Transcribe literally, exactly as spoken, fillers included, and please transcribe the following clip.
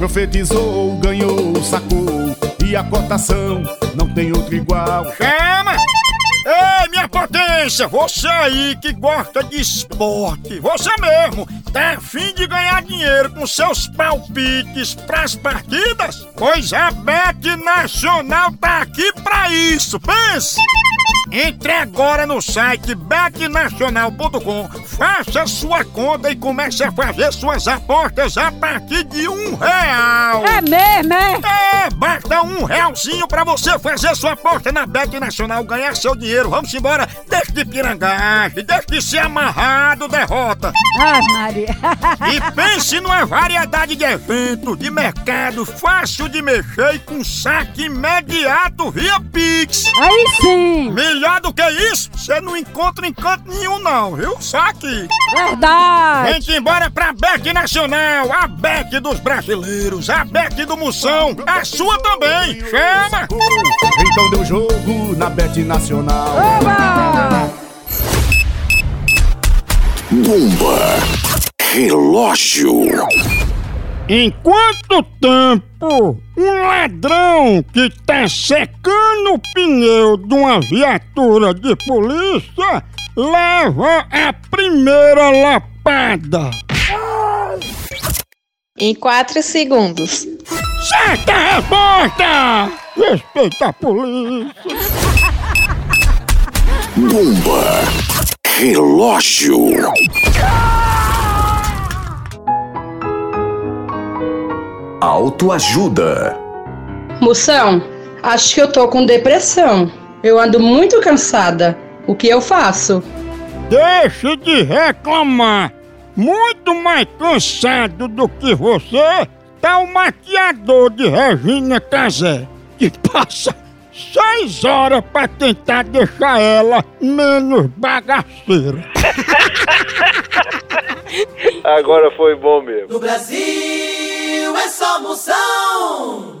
profetizou, ganhou, sacou, e a cotação não tem outro igual. Chama! Ei, minha potência, você aí que gosta de esporte, você mesmo tá a fim de ganhar dinheiro com seus palpites pras partidas? Pois a Bet Nacional tá aqui pra isso, pense! Entre agora no site bet nacional ponto com, faça sua conta e comece a fazer suas apostas a partir de um real. É mesmo, é? É, basta um realzinho pra você fazer sua aposta na Bet Nacional, ganhar seu dinheiro. Vamos embora, deixe de pirangagem, deixe de ser amarrado, derrota. Ai, Maria. E pense numa variedade de eventos, de mercado, fácil de mexer e com saque imediato via Pix. Aí sim. Melhor do que isso, você não encontra em canto nenhum não, viu? Só aqui. Verdade. Vem-te embora pra Bet Nacional, a Bet dos brasileiros, a Bet do Mução, a sua também. Chama! Então deu jogo na Bet Nacional. Oba! Bomba. Relógio. Em quanto tempo um ladrão que tá secando o pneu de uma viatura de polícia leva a primeira lapada? Em quatro segundos. Certa resposta! Respeita a polícia. Bomba. Relógio. Autoajuda. Mução, acho que eu tô com depressão. Eu ando muito cansada. O que eu faço? Deixe de reclamar. Muito mais cansado do que você tá o maquiador de Regina Casé, que passa seis horas pra tentar deixar ela menos bagaceira. Agora foi bom mesmo. No Brasil é só Mução.